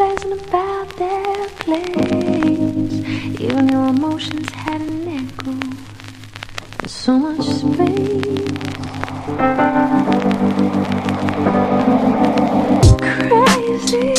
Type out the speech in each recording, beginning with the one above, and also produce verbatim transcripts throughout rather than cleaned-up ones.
blazing about their claims. Even your emotions had an echo. There's so much space. Crazy.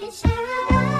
can share a